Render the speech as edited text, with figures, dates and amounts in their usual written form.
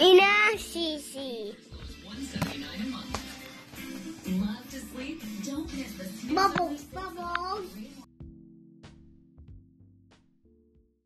Ina, she.